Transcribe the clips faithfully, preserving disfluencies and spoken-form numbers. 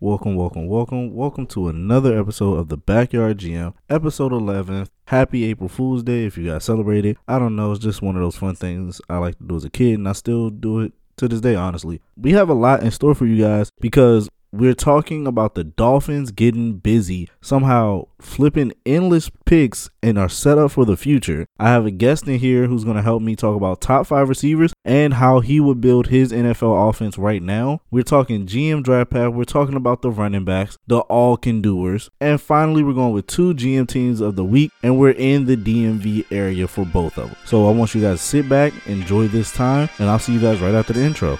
Welcome, welcome, welcome, welcome to another episode of the Backyard G M, episode eleven. Happy April Fool's Day if you guys celebrate it. I don't know, it's just one of those fun things I like to do as a kid, and I still do it to this day, honestly. We have a lot in store for you guys because we're talking about the Dolphins getting busy, somehow flipping endless picks and are set up for the future. I have a guest in here who's going to help me talk about top five receivers and how he would build his N F L offense right now. We're talking G M draft path. We're talking about the running backs, the all-can-doers. And finally, we're going with two G M teams of the week, and we're in the D M V area for both of them. So I want you guys to sit back, enjoy this time, and I'll see you guys right after the intro.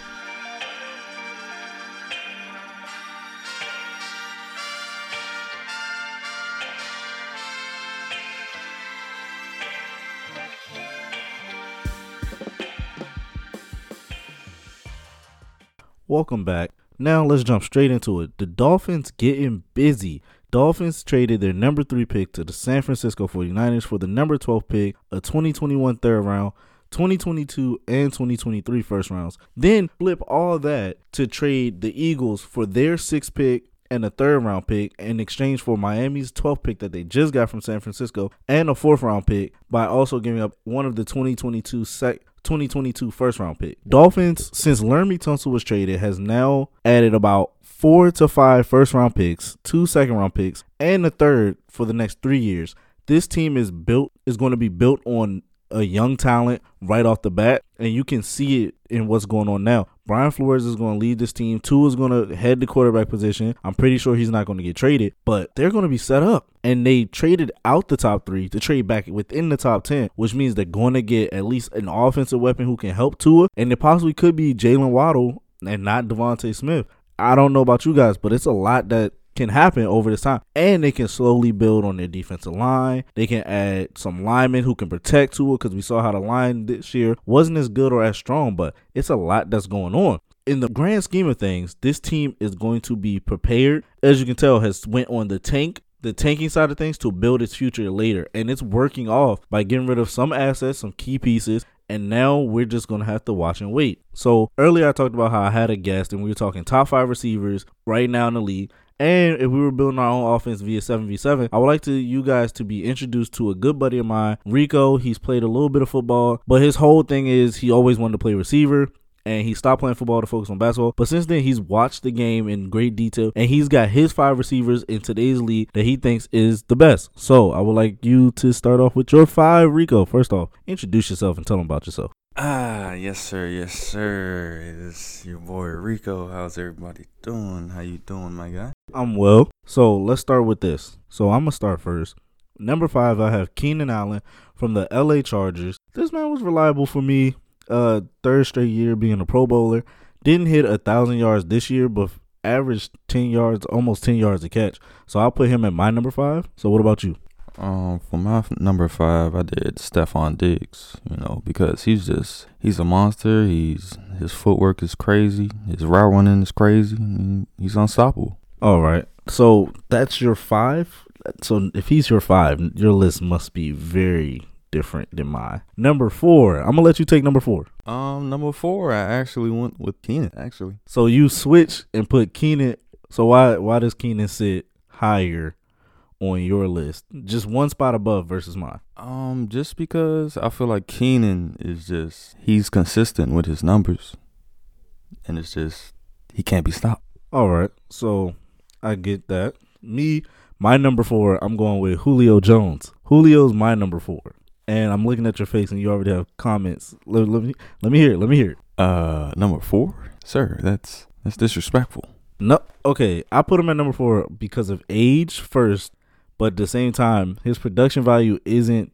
Welcome back. Now let's jump straight into it. The Dolphins getting busy. Dolphins traded their number three pick to the San Francisco forty-niners for the number twelve pick, a twenty twenty-one third round, twenty twenty-two and twenty twenty-three first rounds. Then flip all that to trade the Eagles for their sixth pick and a third round pick in exchange for Miami's twelfth pick that they just got from San Francisco and a fourth round pick by also giving up one of the twenty twenty-two sec- twenty twenty-two first round pick. Dolphins, since Laremy Tunsil was traded, has now added about four to five first round picks, two second round picks, and a third for the next three years. This team is built is going to be built on a young talent right off the bat, and you can see it in what's going on now. Brian Flores is going to lead this team. Tua is going to head the quarterback position. I'm pretty sure he's not going to get traded, but they're going to be set up. And they traded out the top three to trade back within the top ten, which means they're going to get at least an offensive weapon who can help Tua, and it possibly could be Jaylen Waddle and not Devontae Smith. I don't know about you guys, but it's a lot that can happen over this time, and they can slowly build on their defensive line. They can add some linemen who can protect Tua, because we saw how the line this year wasn't as good or as strong, but it's a lot that's going on. In the grand scheme of things, this team is going to be prepared. As you can tell, has went on the tank the tanking side of things to build its future later, and it's working off by getting rid of some assets, some key pieces. And now we're just going to have to watch and wait. So earlier I talked about how I had a guest, and we were talking top five receivers right now in the league. And if we were building our own offense via seven v seven, I would like to you guys to be introduced to a good buddy of mine, Rico. He's played a little bit of football, but his whole thing is he always wanted to play receiver, and he stopped playing football to focus on basketball. But since then, he's watched the game in great detail, and he's got his five receivers in today's league that he thinks is the best. So I would like you to start off with your five, Rico. First off, introduce yourself and tell them about yourself. Ah, yes, sir. Yes, sir. It's your boy Rico. How's everybody doing? How you doing, my guy? I'm well. So let's start with this. So I'm going to start first. Number five, I have Keenan Allen from the L A Chargers. This man was reliable for me. Uh, third straight year being a Pro Bowler. Didn't hit one thousand yards this year, but averaged ten yards, almost ten yards a catch. So I'll put him at my number five. So what about you? Um, for my f- number five, I did Stephon Diggs, you know, because he's just, he's a monster. He's, his footwork is crazy. His route running is crazy. He's unstoppable. All right. So that's your five. So if he's your five, your list must be very different than mine. Number four. I'm going to let you take number four. Um, number four, I actually went with Keenan, actually. So you switch and put Keenan. So why, why does Keenan sit higher on your list, just one spot above versus mine? Um, just because I feel like Keenan is just, he's consistent with his numbers, and it's just, he can't be stopped. All right, so I get that. Me, my number four, I'm going with Julio Jones. Julio's my number four, and I'm looking at your face, and you already have comments. Let, let me, let me hear it. Let me hear it. Uh, number four, sir. That's that's disrespectful. No, okay. I put him at number four because of age first. But at the same time, his production value isn't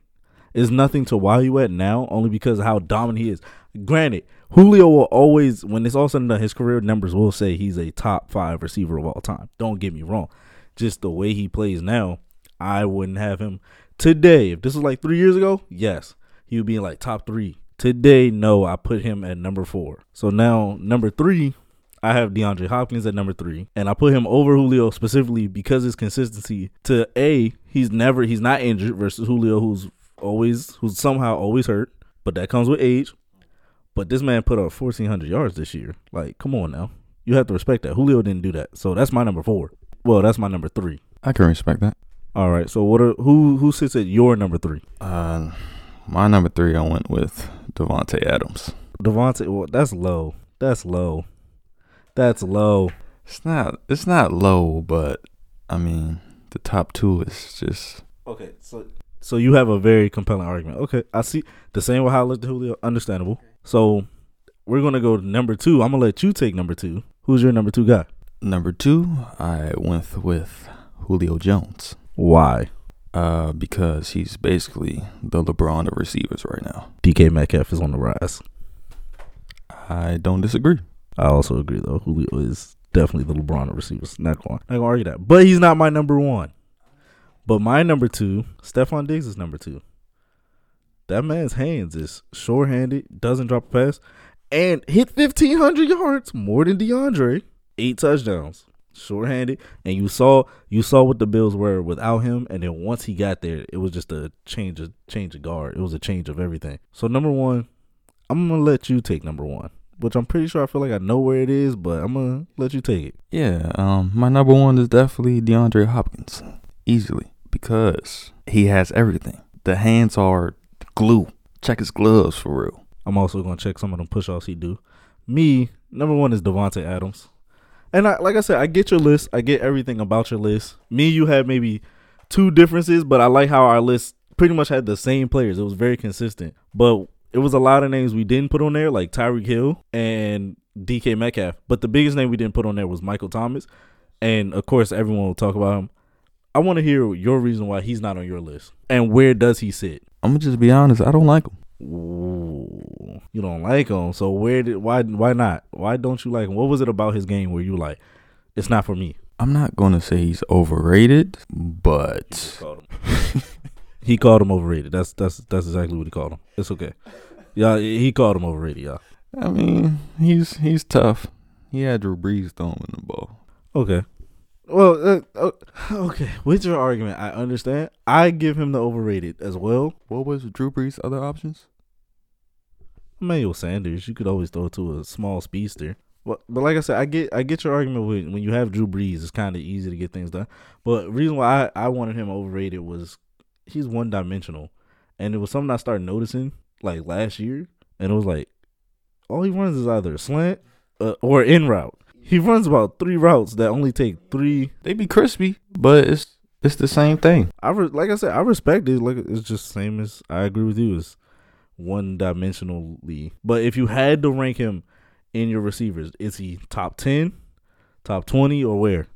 is nothing to wow you at now, only because of how dominant he is. Granted, Julio will always, when it's all said and done, his career numbers will say he's a top five receiver of all time. Don't get me wrong. Just the way he plays now, I wouldn't have him today. If this was like three years ago, yes, he would be in like top three. Today, no, I put him at number four. So now number three, I have DeAndre Hopkins at number three, and I put him over Julio specifically because his consistency to A, he's never, he's not injured versus Julio, who's always, who's somehow always hurt, but that comes with age. But this man put up fourteen hundred yards this year. Like, come on now. You have to respect that. Julio didn't do that. So that's my number four. Well, that's my number three. I can respect that. All right. So what? Are, who who sits at your number three? Uh, my number three, I went with Davante Adams. Davante, well, that's low. That's low. That's low. It's not. It's not low, but I mean, the top two is just okay. So, so you have a very compelling argument. Okay, I see. The same with how I looked at Julio. Understandable. So, we're gonna go to number two. I'm gonna let you take number two. Who's your number two guy? Number two, I went with Julio Jones. Why? Uh, because he's basically the LeBron of receivers right now. D K Metcalf is on the rise. I don't disagree. I also agree, though. Julio is definitely the LeBron of receivers. Not going, not going to argue that. But he's not my number one. But my number two, Stephon Diggs is number two. That man's hands is short-handed, doesn't drop a pass, and hit fifteen hundred yards, more than DeAndre. Eight touchdowns, short-handed. And you saw you saw what the Bills were without him, and then once he got there, it was just a change of, change of guard. It was a change of everything. So, number one, I'm going to let you take number one. Which I'm pretty sure I feel like I know where it is, but I'm going to let you take it. Yeah, um, my number one is definitely DeAndre Hopkins, easily, because he has everything. The hands are glue. Check his gloves for real. I'm also going to check some of them push-offs he do. Me, number one is Davante Adams. And I, like I said, I get your list. I get everything about your list. Me and you had maybe two differences, but I like how our list pretty much had the same players. It was very consistent, but it was a lot of names we didn't put on there, like Tyreek Hill and D K Metcalf. But the biggest name we didn't put on there was Michael Thomas. And, of course, everyone will talk about him. I want to hear your reason why he's not on your list. And where does he sit? I'm going to just be honest. I don't like him. Ooh, you don't like him. So where did why why not? Why don't you like him? What was it about his game where you like, it's not for me? I'm not going to say he's overrated, but... He called him overrated. That's that's that's exactly what he called him. It's okay. Yeah, he called him overrated, y'all. I mean, he's he's tough. He had Drew Brees throwing the ball. Okay. Well, uh, okay. With your argument, I understand. I give him the overrated as well. What was Drew Brees' other options? Emmanuel Sanders. You could always throw to a small speedster. But, but like I said, I get I get your argument with when you have Drew Brees, it's kind of easy to get things done. But the reason why I, I wanted him overrated was he's one-dimensional, and it was something I started noticing like last year, and it was like all he runs is either a slant uh, or in route. He runs about three routes that only take three. They be crispy, but it's it's the same thing. I re- like I said, I respect it. Like it's just same as I agree with you. It's one-dimensionally. But if you had to rank him in your receivers, is he top ten, top twenty, or where?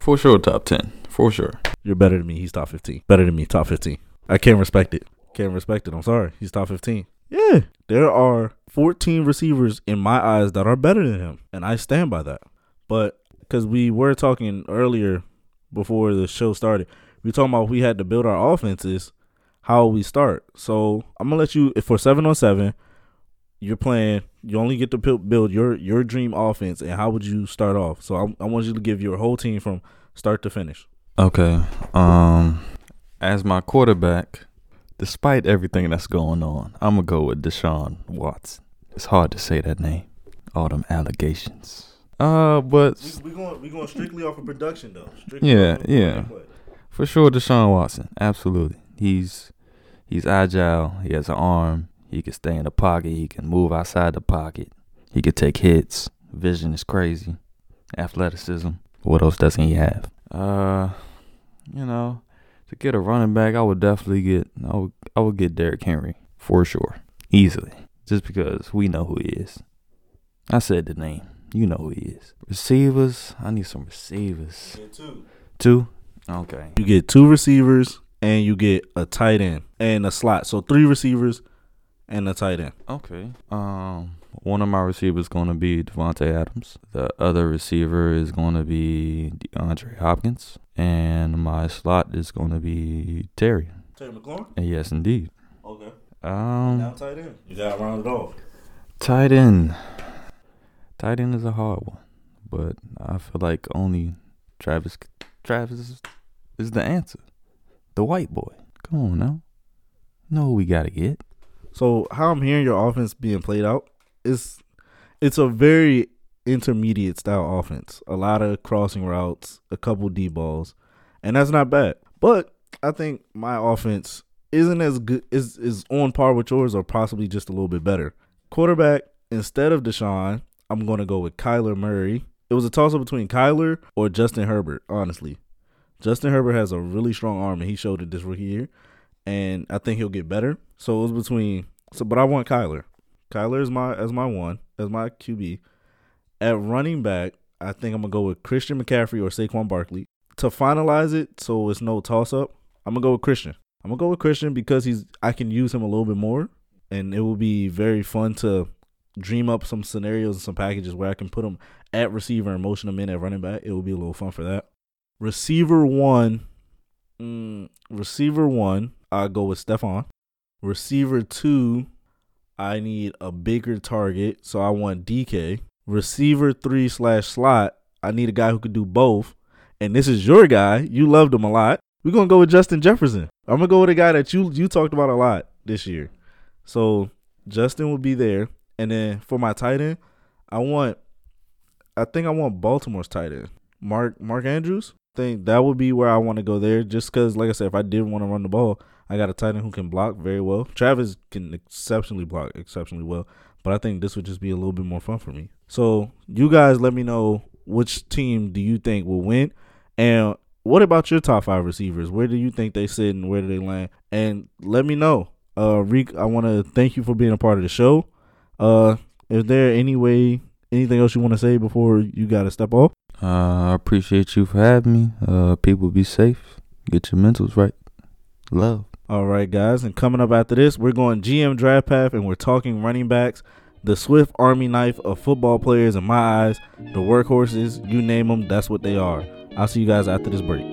For sure, top ten. For sure. You're better than me. He's top fifteen. Better than me. Top fifteen. I can't respect it. Can't respect it. I'm sorry. He's top fifteen. Yeah. There are fourteen receivers in my eyes that are better than him, and I stand by that. But because we were talking earlier before the show started, we were talking about we had to build our offenses, how we start. So I'm going to let you, if for seven on seven, you're playing, you only get to build your, your dream offense, and how would you start off? So I, I want you to give your whole team from start to finish. Okay, um, as my quarterback, despite everything that's going on, I'm going to go with Deshaun Watson. It's hard to say that name, all them allegations. Uh, but We're we going we going strictly off of production, though. Strictly yeah, yeah, for sure, Deshaun Watson, absolutely. He's he's agile, he has an arm, he can stay in the pocket, he can move outside the pocket, he can take hits, vision is crazy, athleticism. What else doesn't he have? Uh, you know, to get a running back, I would definitely get, I would, I would get Derrick Henry for sure, easily, just because we know who he is. I said the name, you know who he is. Receivers, I need some receivers. You get two. Two? Okay. You get two receivers and you get a tight end and a slot, so three receivers and a tight end. Okay. Um, one of my receivers is going to be Davante Adams. The other receiver is going to be DeAndre Hopkins. And my slot is going to be Terry. Terry McLaurin? Yes, indeed. Okay. Um, now tight end. You got to round it off. Tight end. Tight end is a hard one. But I feel like only Travis Travis is the answer. The white boy. Come on now. You know who we got to get. So how I'm hearing your offense being played out, It's it's a very intermediate style offense. A lot of crossing routes, a couple D balls, and that's not bad. But I think my offense isn't as good, is is on par with yours, or possibly just a little bit better. Quarterback, instead of Deshaun, I'm going to go with Kyler Murray. It was a toss-up between Kyler or Justin Herbert, honestly. Justin Herbert has a really strong arm, and he showed it this rookie year, and I think he'll get better. So it was between so, – but I want Kyler. Kyler is my as my one, as my Q B. At running back, I think I'm going to go with Christian McCaffrey or Saquon Barkley. To finalize it so it's no toss-up, I'm going to go with Christian. I'm going to go with Christian because he's I can use him a little bit more, and it will be very fun to dream up some scenarios and some packages where I can put him at receiver and motion him in at running back. It will be a little fun for that. Receiver one, mm, receiver one, I'll go with Stephon. Receiver two, I need a bigger target, so I want D K. Receiver three slash slot, I need a guy who could do both. And this is your guy. You loved him a lot. We're going to go with Justin Jefferson. I'm going to go with a guy that you you talked about a lot this year. So Justin will be there. And then for my tight end, I want, I think I want Baltimore's tight end. Mark Mark Andrews, I think that would be where I want to go there, just because, like I said, if I did want to run the ball, I got a tight end who can block very well. Travis can exceptionally block, exceptionally well, but I think this would just be a little bit more fun for me. So you guys let me know which team do you think will win, and what about your top five receivers? Where do you think they sit and where do they land? And let me know. Uh, Reek, I want to thank you for being a part of the show. Uh, is there any way, anything else you want to say before you got to step off? Uh, I appreciate you for having me. Uh, people, be safe. Get your mentals right. Love. All right, guys. And coming up after this, we're going G M Draft Path, and we're talking running backs, the swift army knife of football players in my eyes, the workhorses, you name them, that's what they are. I'll see you guys after this break.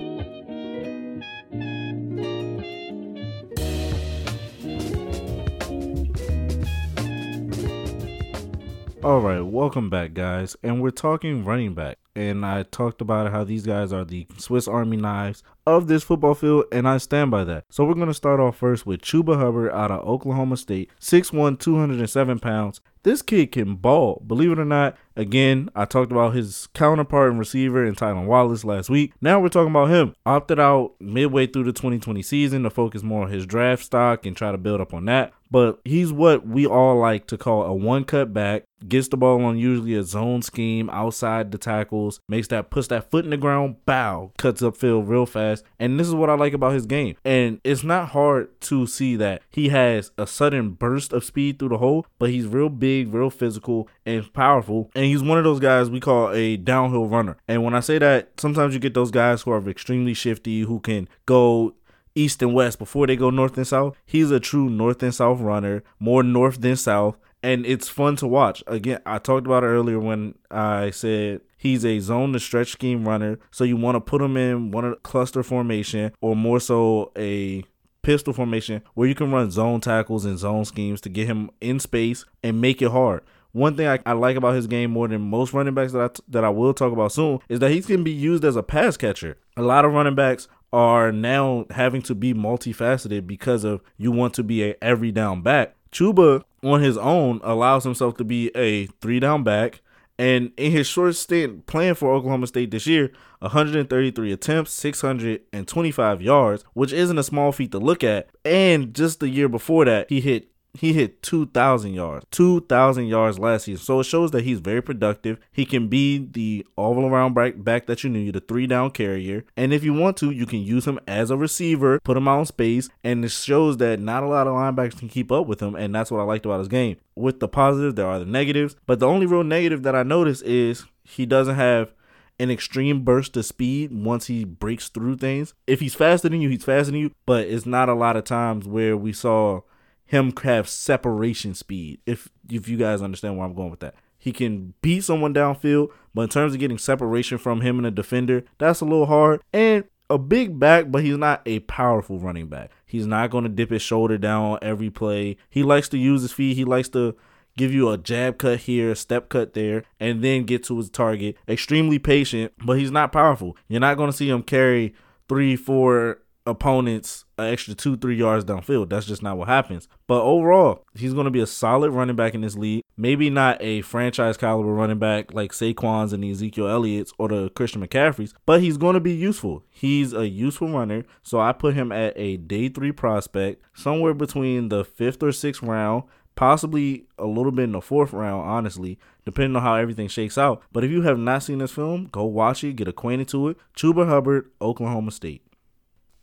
All right, welcome back, guys. And we're talking running back. And I talked about how these guys are the Swiss Army knives of this football field, and I stand by that. So we're going to start off first with Chuba Hubbard out of Oklahoma State, six foot one, two hundred seven pounds. This kid can ball, believe it or not. Again, I talked about his counterpart and receiver in Tylan Wallace last week. Now we're talking about him. Opted out midway through the twenty twenty season to focus more on his draft stock and try to build up on that. But he's what we all like to call a one-cut back, gets the ball on usually a zone scheme outside the tackles, makes that, puts that foot in the ground, bow, cuts upfield real fast. And this is what I like about his game. And it's not hard to see that he has a sudden burst of speed through the hole, but he's real big, real physical, and powerful. And he's one of those guys we call a downhill runner. And when I say that, sometimes you get those guys who are extremely shifty, who can go east and west before they go north and south. He's a true north and south runner, more north than south, and it's fun to watch. Again, I talked about it earlier when I said he's a zone to stretch scheme runner, so you want to put him in one of the cluster formation, or more so a pistol formation, where you can run zone tackles and zone schemes to get him in space and make it hard. One thing I, I like about his game more than most running backs that I, t- that I will talk about soon is that he can be used as a pass catcher. A lot of running backs are now having to be multifaceted because of you want to be a every down back. Chuba on his own allows himself to be a three down back. And in his short stint playing for Oklahoma State this year, one hundred thirty-three attempts, six hundred twenty-five yards, which isn't a small feat to look at. And just the year before that, he hit He hit two thousand yards, two thousand yards last season. So it shows that he's very productive. He can be the all-around back that you need, the three-down carrier. And if you want to, you can use him as a receiver, put him out in space, and it shows that not a lot of linebackers can keep up with him, and that's what I liked about his game. With the positives, there are the negatives, but the only real negative that I noticed is he doesn't have an extreme burst of speed once he breaks through things. If he's faster than you, he's faster than you, but it's not a lot of times where we saw him have separation speed, if if you guys understand where I'm going with that. He can beat someone downfield, but in terms of getting separation from him and a defender, that's a little hard. And a big back, but he's not a powerful running back. He's not going to dip his shoulder down on every play. He likes to use his feet. He likes to give you a jab cut here, a step cut there, and then get to his target. Extremely patient, but he's not powerful. You're not going to see him carry three, four opponents an extra two, three yards downfield. That's just not what happens. But overall, he's going to be a solid running back in this league. Maybe not a franchise caliber running back like Saquon's and the Ezekiel Elliott's or the Christian McCaffrey's, but he's going to be useful. He's a useful runner, so I put him at a day three prospect, somewhere between the fifth or sixth round, possibly a little bit in the fourth round, honestly, depending on how everything shakes out. But if you have not seen this film, go watch it, get acquainted to it. Chuba Hubbard, Oklahoma State.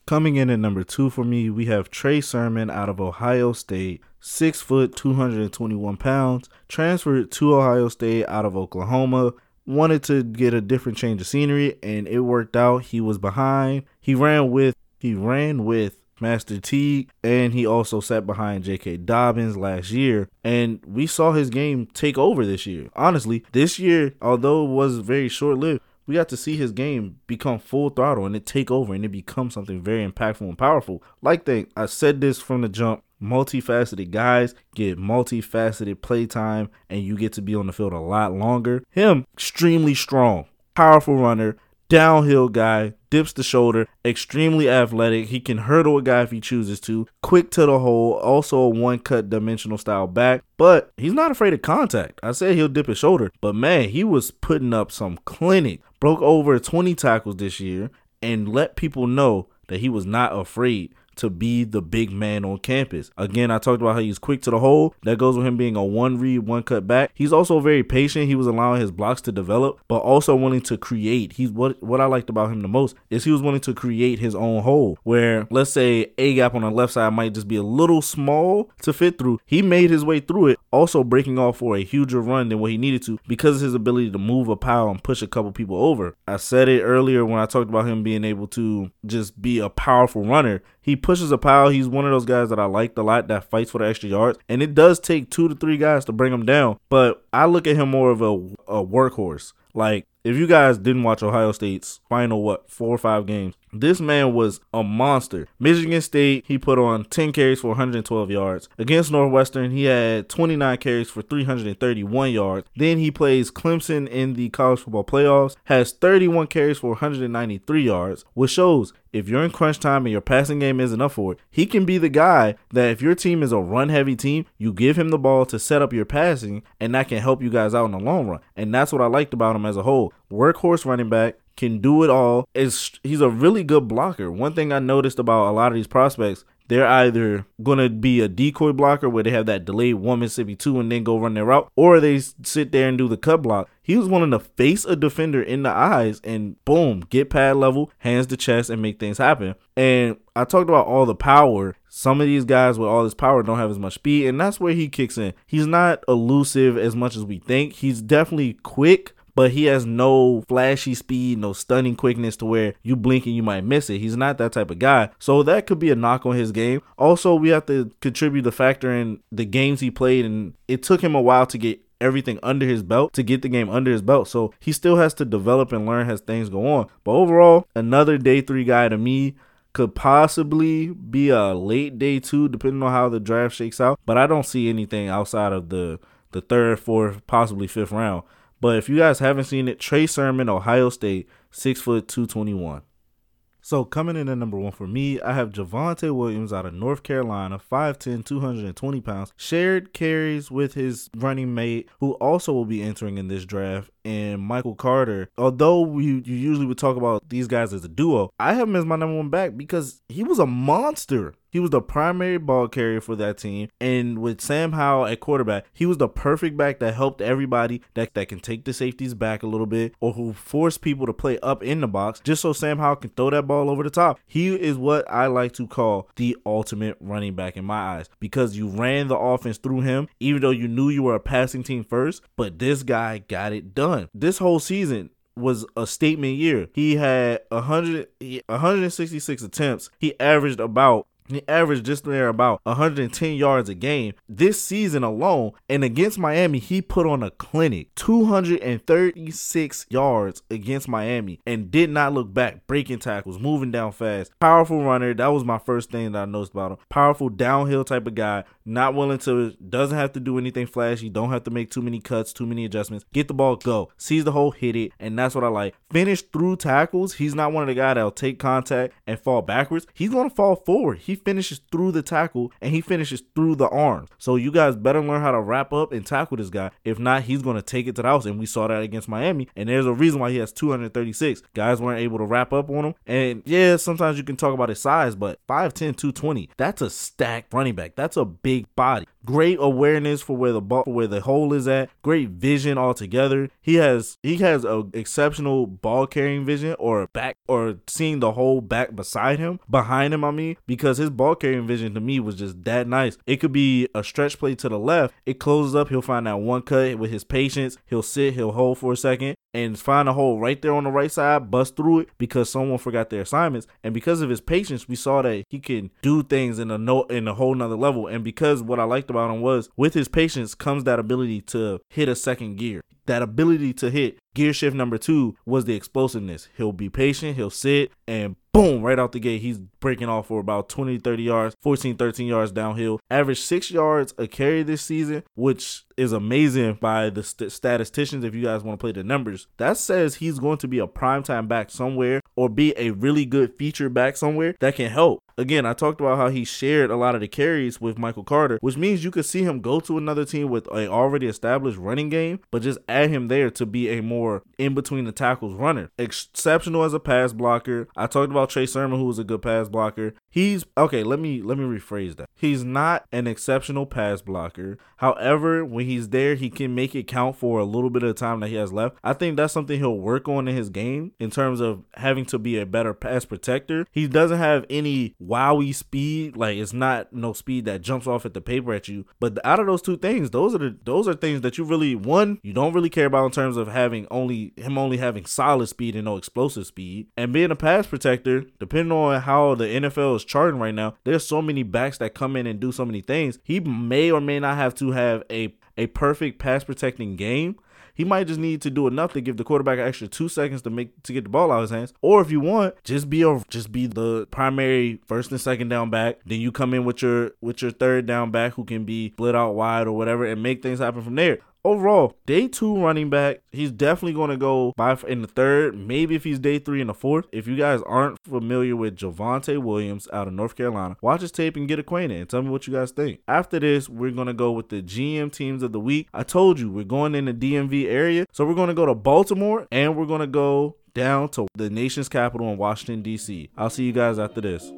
Coming in at number two for me, we have Trey Sermon out of Ohio State, six foot, two hundred twenty-one pounds, transferred to Ohio State out of Oklahoma, wanted to get a different change of scenery, and it worked out. He was behind. He ran with, he ran with Master Teague, and he also sat behind J K. Dobbins last year, and we saw his game take over this year. Honestly, this year, although it was very short-lived, we got to see his game become full throttle and it take over and it become something very impactful and powerful. Like they, I said this from the jump, multifaceted guys get multifaceted play time and you get to be on the field a lot longer. Him, extremely strong, powerful runner, downhill guy, dips the shoulder, extremely athletic. He can hurdle a guy if he chooses to, quick to the hole, also a one-cut dimensional style back. But he's not afraid of contact. I said he'll dip his shoulder, but man, he was putting up some clinic. Broke over twenty tackles this year and let people know that he was not afraid to be the big man on campus. Again, I talked about how he's quick to the hole. That goes with him being a one read, one cut back. He's also very patient. He was allowing his blocks to develop, but also willing to create. He's what what I liked about him the most is he was willing to create his own hole, where let's say a gap on the left side might just be a little small to fit through. He made his way through it, also breaking off for a huger run than what he needed to because of his ability to move a pile and push a couple people over. I said it earlier when I talked about him being able to just be a powerful runner. He pushes a pile. He's one of those guys that I liked a lot that fights for the extra yards. And it does take two to three guys to bring him down. But I look at him more of a, a workhorse. Like, if you guys didn't watch Ohio State's final, what, four or five games, this man was a monster. Michigan State, he put on ten carries for one hundred twelve yards. Against Northwestern, he had twenty-nine carries for three hundred thirty-one yards. Then he plays Clemson in the college football playoffs, has thirty-one carries for one hundred ninety-three yards, which shows if you're in crunch time and your passing game isn't up for it, he can be the guy that if your team is a run-heavy team, you give him the ball to set up your passing, and that can help you guys out in the long run. And that's what I liked about him as a whole. Workhorse running back, can do it all. It's, he's a really good blocker. One thing I noticed about a lot of these prospects, they're either going to be a decoy blocker where they have that delayed one Mississippi two and then go run their route, or they sit there and do the cut block. He was willing to face a defender in the eyes and boom, get pad level, hands to chest, and make things happen. And I talked about all the power. Some of these guys with all this power don't have as much speed, and that's where he kicks in. He's not elusive as much as we think. He's definitely quick, but he has no flashy speed, no stunning quickness to where you blink and you might miss it. He's not that type of guy. So that could be a knock on his game. Also, we have to contribute the factor in the games he played, and it took him a while to get everything under his belt, to get the game under his belt. So he still has to develop and learn as things go on. But overall, another day three guy to me. Could possibly be a late day two, depending on how the draft shakes out. But I don't see anything outside of the, the third, fourth, possibly fifth round. But if you guys haven't seen it, Trey Sermon, Ohio State, six foot, two twenty-one. So coming in at number one for me, I have Javonte Williams out of North Carolina, five ten, two hundred twenty pounds, shared carries with his running mate, who also will be entering in this draft, and Michael Carter. Although we, you usually would talk about these guys as a duo, I have him as my number one back because he was a monster. He was the primary ball carrier for that team. And with Sam Howell at quarterback, he was the perfect back that helped everybody that, that can take the safeties back a little bit or who forced people to play up in the box just so Sam Howell can throw that ball over the top. He is what I like to call the ultimate running back in my eyes because you ran the offense through him, even though you knew you were a passing team first, but this guy got it done. This whole season was a statement year. He had one hundred, one hundred sixty-six attempts. He averaged about He averaged just near about one hundred ten yards a game this season alone. And against Miami, he put on a clinic, two hundred thirty-six yards against Miami, and did not look back, breaking tackles, moving down fast, powerful runner. That was my first thing that I noticed about him. Powerful downhill type of guy, not willing to, doesn't have to do anything flashy, don't have to make too many cuts, too many adjustments. Get the ball, go. Seize the hole, hit it, and that's what I like. Finish through tackles. He's not one of the guys that'll take contact and fall backwards. He's going to fall forward. He finishes through the tackle, and he finishes through the arm. So you guys better learn how to wrap up and tackle this guy. If not, he's going to take it to the house, and we saw that against Miami, and there's a reason why he has two hundred thirty-six. Guys weren't able to wrap up on him, and yeah, sometimes you can talk about his size, but five ten, two twenty, that's a stacked running back. That's a big body. Great awareness for where the ball, for where the hole is at. Great vision altogether. He has he has a exceptional ball carrying vision, or back, or seeing the hole back beside him, behind him. I mean, because his ball carrying vision to me was just that nice. It could be a stretch play to the left. It closes up. He'll find that one cut with his patience. He'll sit. He'll hold for a second and find a hole right there on the right side, bust through it because someone forgot their assignments. And because of his patience, we saw that he can do things in a no, in a whole nother level. And because what I liked about him was with his patience comes that ability to hit a second gear. That ability to hit gear shift number two was the explosiveness. He'll be patient, he'll sit, and boom, right out the gate, he's breaking off for about twenty, thirty yards, fourteen, thirteen yards downhill. Average six yards a carry this season, which is amazing by the st- statisticians. If you guys want to play the numbers, that says he's going to be a primetime back somewhere, or be a really good feature back somewhere that can help. Again, I talked about how he shared a lot of the carries with Michael Carter, which means you could see him go to another team with an already established running game, but just add him there to be a more in-between the tackles runner. Exceptional as a pass blocker. I talked about Trey Sermon, who was a good pass blocker. He's, okay, let me let me rephrase that. He's not an exceptional pass blocker. However, when he's there, he can make it count for a little bit of time that he has left. I think that's something he'll work on in his game in terms of having to be a better pass protector. He doesn't have any wowie speed, like it's not no speed that jumps off at the paper at you. But out of those two things, those are the those are things that you really, one, you don't really care about in terms of having only him only having solid speed and no explosive speed. And being a pass protector, depending on how the N F L is charting right now, there's so many backs that come in and do so many things. He may or may not have to have a a perfect pass protecting game. He might just need to do enough to give the quarterback an extra two seconds to make to get the ball out of his hands. Or if you want, just be a, just be the primary first and second down back. Then you come in with your with your third down back who can be split out wide or whatever and make things happen from there. Overall, day two running back, he's definitely going to go by in the third, maybe if he's day three in the fourth. If you guys aren't familiar with Javonte Williams out of North Carolina, watch his tape and get acquainted and tell me what you guys think. After this, we're going to go with the G M teams of the week. I told you, we're going in the D M V area, so we're going to go to Baltimore, and we're going to go down to the nation's capital in Washington, D C. I'll see you guys after this.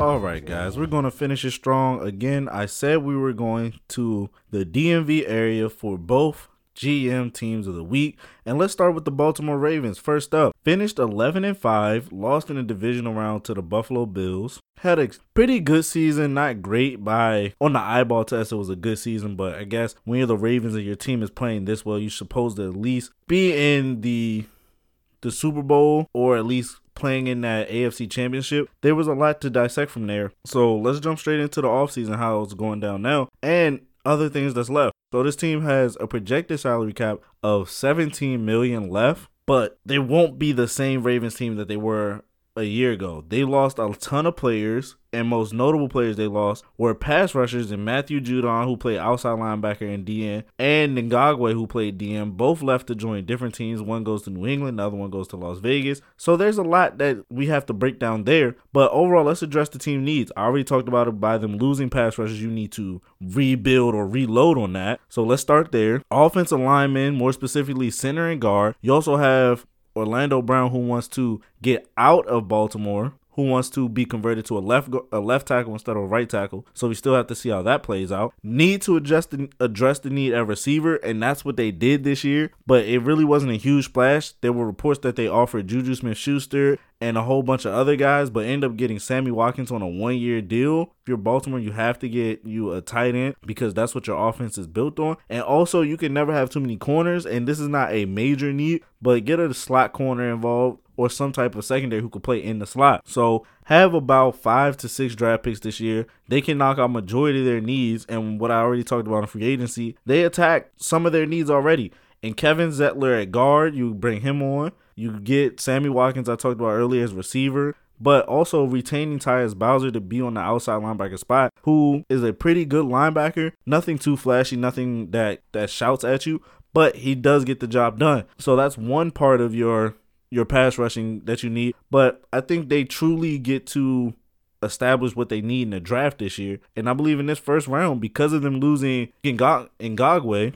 All right, guys, we're going to finish it strong. Again, I said we were going to the D M V area for both G M teams of the week. And let's start with the Baltimore Ravens. First up, finished eleven and five, lost in the divisional round to the Buffalo Bills. Had a pretty good season, not great by, on the eyeball test, it was a good season, but I guess when you're the Ravens and your team is playing this well, you're supposed to at least be in the, the Super Bowl, or at least playing in that A F C championship. There was a lot to dissect from there. So let's jump straight into the offseason, how it's going down now, and other things that's left. So this team has a projected salary cap of seventeen million dollars left, but they won't be the same Ravens team that they were a year ago. They lost a ton of players, and most notable players they lost were pass rushers and Matthew Judon, who played outside linebacker and D N, and Ngakoue, who played D N. Both left to join different teams. One goes to New England, the other one goes to Las Vegas. So there's a lot that we have to break down there. But overall, let's address the team needs. I already talked about it by them losing pass rushers. You need to rebuild or reload on that. So let's start there. Offensive linemen, more specifically center and guard. You also have Orlando Brown, who wants to get out of Baltimore, who wants to be converted to a left a left tackle instead of a right tackle. So we still have to see how that plays out. Need to adjust the, address the need at receiver, and that's what they did this year. But it really wasn't a huge splash. There were reports that they offered Juju Smith-Schuster and a whole bunch of other guys, but end up getting Sammy Watkins on a one-year deal. If you're Baltimore, you have to get you a tight end because that's what your offense is built on. And also, you can never have too many corners, and this is not a major need, but get a slot corner involved or some type of secondary who could play in the slot. So have about five to six draft picks this year. They can knock out majority of their needs, and what I already talked about in free agency, they attack some of their needs already. And Kevin Zeitler at guard, you bring him on. You get Sammy Watkins, I talked about earlier, as receiver, but also retaining Tyus Bowser to be on the outside linebacker spot, who is a pretty good linebacker. Nothing too flashy, nothing that, that shouts at you, but he does get the job done. So that's one part of your your pass rushing that you need. But I think they truly get to establish what they need in the draft this year. And I believe in this first round, because of them losing Ngog- Ngogwe,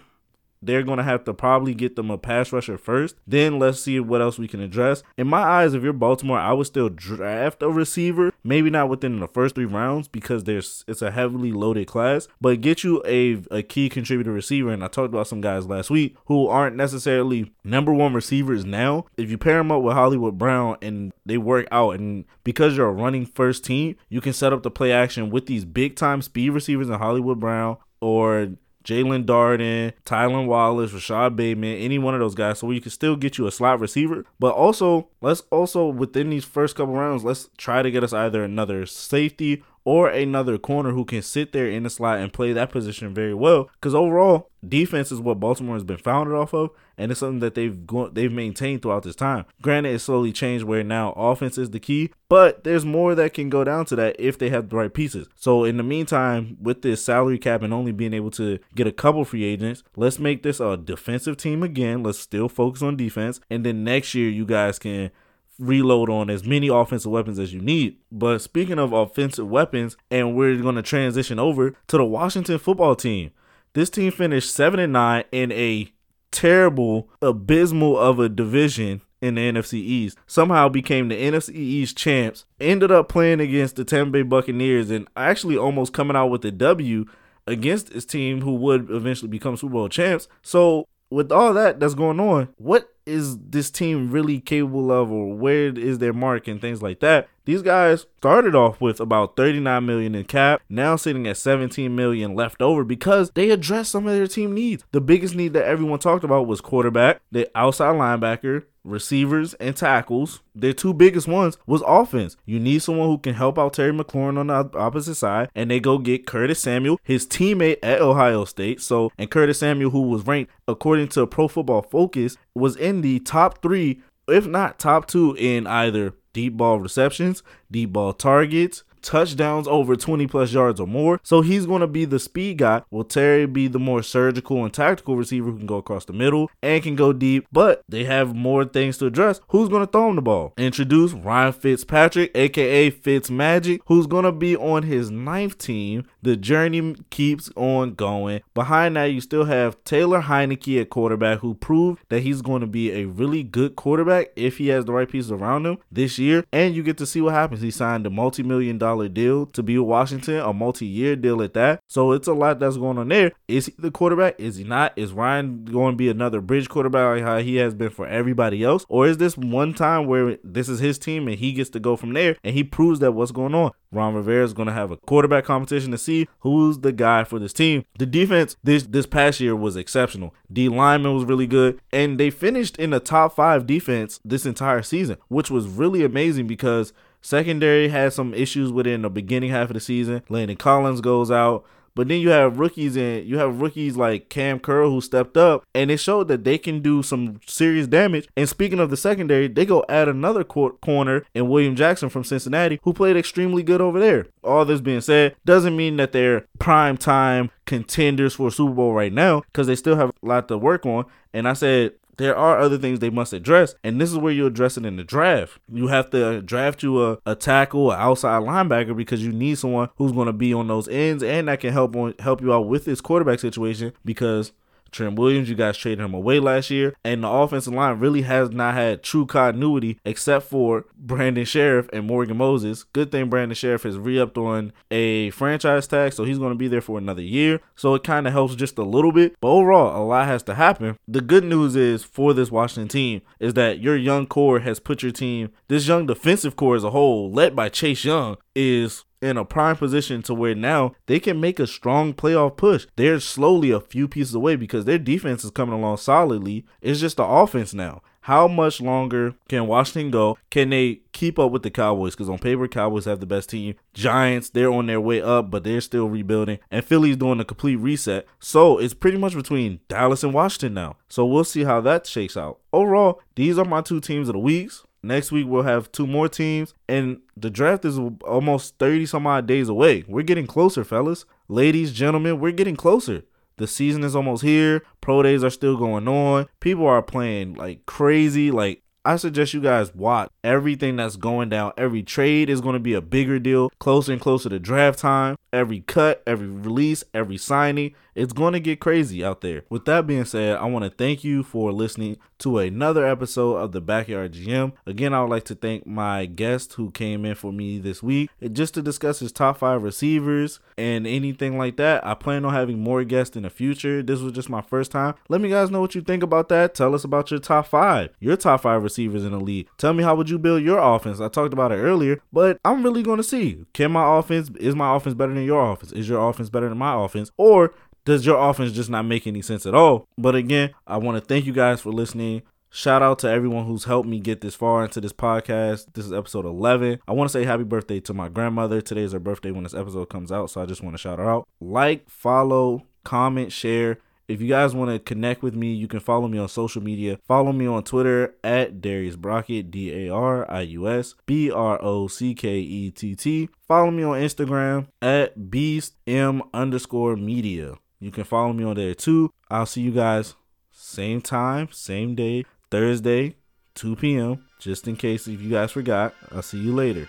they're going to have to probably get them a pass rusher first. Then let's see what else we can address. In my eyes, if you're Baltimore, I would still draft a receiver. Maybe not within the first three rounds because there's it's a heavily loaded class. But get you a, a key contributor receiver. And I talked about some guys last week who aren't necessarily number one receivers now. If you pair them up with Hollywood Brown and they work out, and because you're a running first team, you can set up the play action with these big time speed receivers in Hollywood Brown or Jalen Darden, Tylan Wallace, Rashad Bateman, any one of those guys. So you can still get you a slot receiver. But also, let's also, within these first couple rounds, let's try to get us either another safety or another corner who can sit there in the slot and play that position very well. Because overall, defense is what Baltimore has been founded off of, and it's something that they've go- they've maintained throughout this time. Granted, it's slowly changed where now offense is the key, but there's more that can go down to that if they have the right pieces. So in the meantime, with this salary cap and only being able to get a couple free agents, let's make this a defensive team again. Let's still focus on defense, and then next year you guys can reload on as many offensive weapons as you need. But speaking of offensive weapons, and we're going to transition over to the Washington football team. This team finished seven and nine in a terrible, abysmal of a division in the N F C East. Somehow became the N F C East champs. Ended up playing against the Tampa Bay Buccaneers and actually almost coming out with a W against this team who would eventually become Super Bowl champs. So with all that that's going on, what is this team really capable of, or where is their mark and things like that? These guys started off with about thirty-nine million dollars in cap, now sitting at seventeen million dollars left over because they addressed some of their team needs. The biggest need that everyone talked about was quarterback, the outside linebacker, receivers, and tackles. Their two biggest ones was offense. You need someone who can help out Terry McLaurin on the opposite side, and they go get Curtis Samuel, his teammate at Ohio State. So, and Curtis Samuel, who was ranked, according to Pro Football Focus, was in the top three, if not top two, in either deep ball receptions, deep ball targets, touchdowns over twenty plus yards or more. So he's going to be the speed guy. Will Terry be the more surgical and tactical receiver who can go across the middle and can go deep? But they have more things to address. Who's going to throw him the ball? Introduce Ryan Fitzpatrick, aka Fitz Magic, who's going to be on his ninth team. The journey keeps on going. Behind that, you still have Taylor Heineke at quarterback, who proved that he's going to be a really good quarterback if he has the right pieces around him this year. And you get to see what happens. He signed a multi-million dollar deal to be with Washington, a multi-year deal at that. So it's a lot that's going on there. Is he the quarterback? Is he not? Is Ryan going to be another bridge quarterback like how he has been for everybody else? Or is this one time where this is his team and he gets to go from there and he proves that what's going on? Ron Rivera is going to have a quarterback competition to see who's the guy for this team. The defense this this past year was exceptional. D lineman was really good, and they finished in the top five defense this entire season, which was really amazing because secondary had some issues within the beginning half of the season. Landon Collins goes out. But then you have rookies and you have rookies like Cam Curl who stepped up, and it showed that they can do some serious damage. And speaking of the secondary, they go add another corner in William Jackson from Cincinnati, who played extremely good over there. All this being said, doesn't mean that they're prime time contenders for Super Bowl right now because they still have a lot to work on. And I said, there are other things they must address, and this is where you address it in the draft. You have to draft you a, a tackle, an outside linebacker, because you need someone who's going to be on those ends and that can help on, help you out with this quarterback situation because Trent Williams, you guys traded him away last year. And the offensive line really has not had true continuity except for Brandon Sheriff and Morgan Moses. Good thing Brandon Sheriff has re-upped on a franchise tag, so he's going to be there for another year. So it kind of helps just a little bit. But overall, a lot has to happen. The good news is for this Washington team is that your young core has put your team, this young defensive core as a whole, led by Chase Young, is in a prime position to where now they can make a strong playoff push. They're slowly a few pieces away because their defense is coming along solidly. It's just the offense now. How much longer can Washington go? Can they keep up with the Cowboys? Because on paper, Cowboys have the best team. Giants, they're on their way up, but they're still rebuilding. And Philly's doing a complete reset. So it's pretty much between Dallas and Washington now. So we'll see how that shakes out. Overall, these are my two teams of the weeks. Next week, we'll have two more teams, and the draft is almost thirty-some-odd days away. We're getting closer, fellas. Ladies, gentlemen, we're getting closer. The season is almost here. Pro days are still going on. People are playing like crazy. Like, I suggest you guys watch everything that's going down. Every trade is going to be a bigger deal, closer and closer to draft time. Every cut, every release, every signing. It's going to get crazy out there. With that being said, I want to thank you for listening to another episode of the Backyard G M. Again, I would like to thank my guest who came in for me this week just to discuss his top five receivers and anything like that. I plan on having more guests in the future. This was just my first time. Let me guys know what you think about that. Tell us about your top five, your top five receivers in the league. Tell me, how would you build your offense? I talked about it earlier, but I'm really going to see, can my offense, is my offense better than your offense? Is your offense better than my offense? Or does your offense just not make any sense at all? But again, I want to thank you guys for listening. Shout out to everyone who's helped me get this far into this podcast. This is episode eleven. I want to say happy birthday to my grandmother. Today is her birthday when this episode comes out, so I just want to shout her out. Like, follow, comment, share. If you guys want to connect with me, you can follow me on social media. Follow me on Twitter at Darius Brockett, D A R I U S B R O C K E T T. Follow me on Instagram at BeastM underscore media. You can follow me on there too. I'll see you guys same time, same day, Thursday, two p.m. Just in case if you guys forgot, I'll see you later.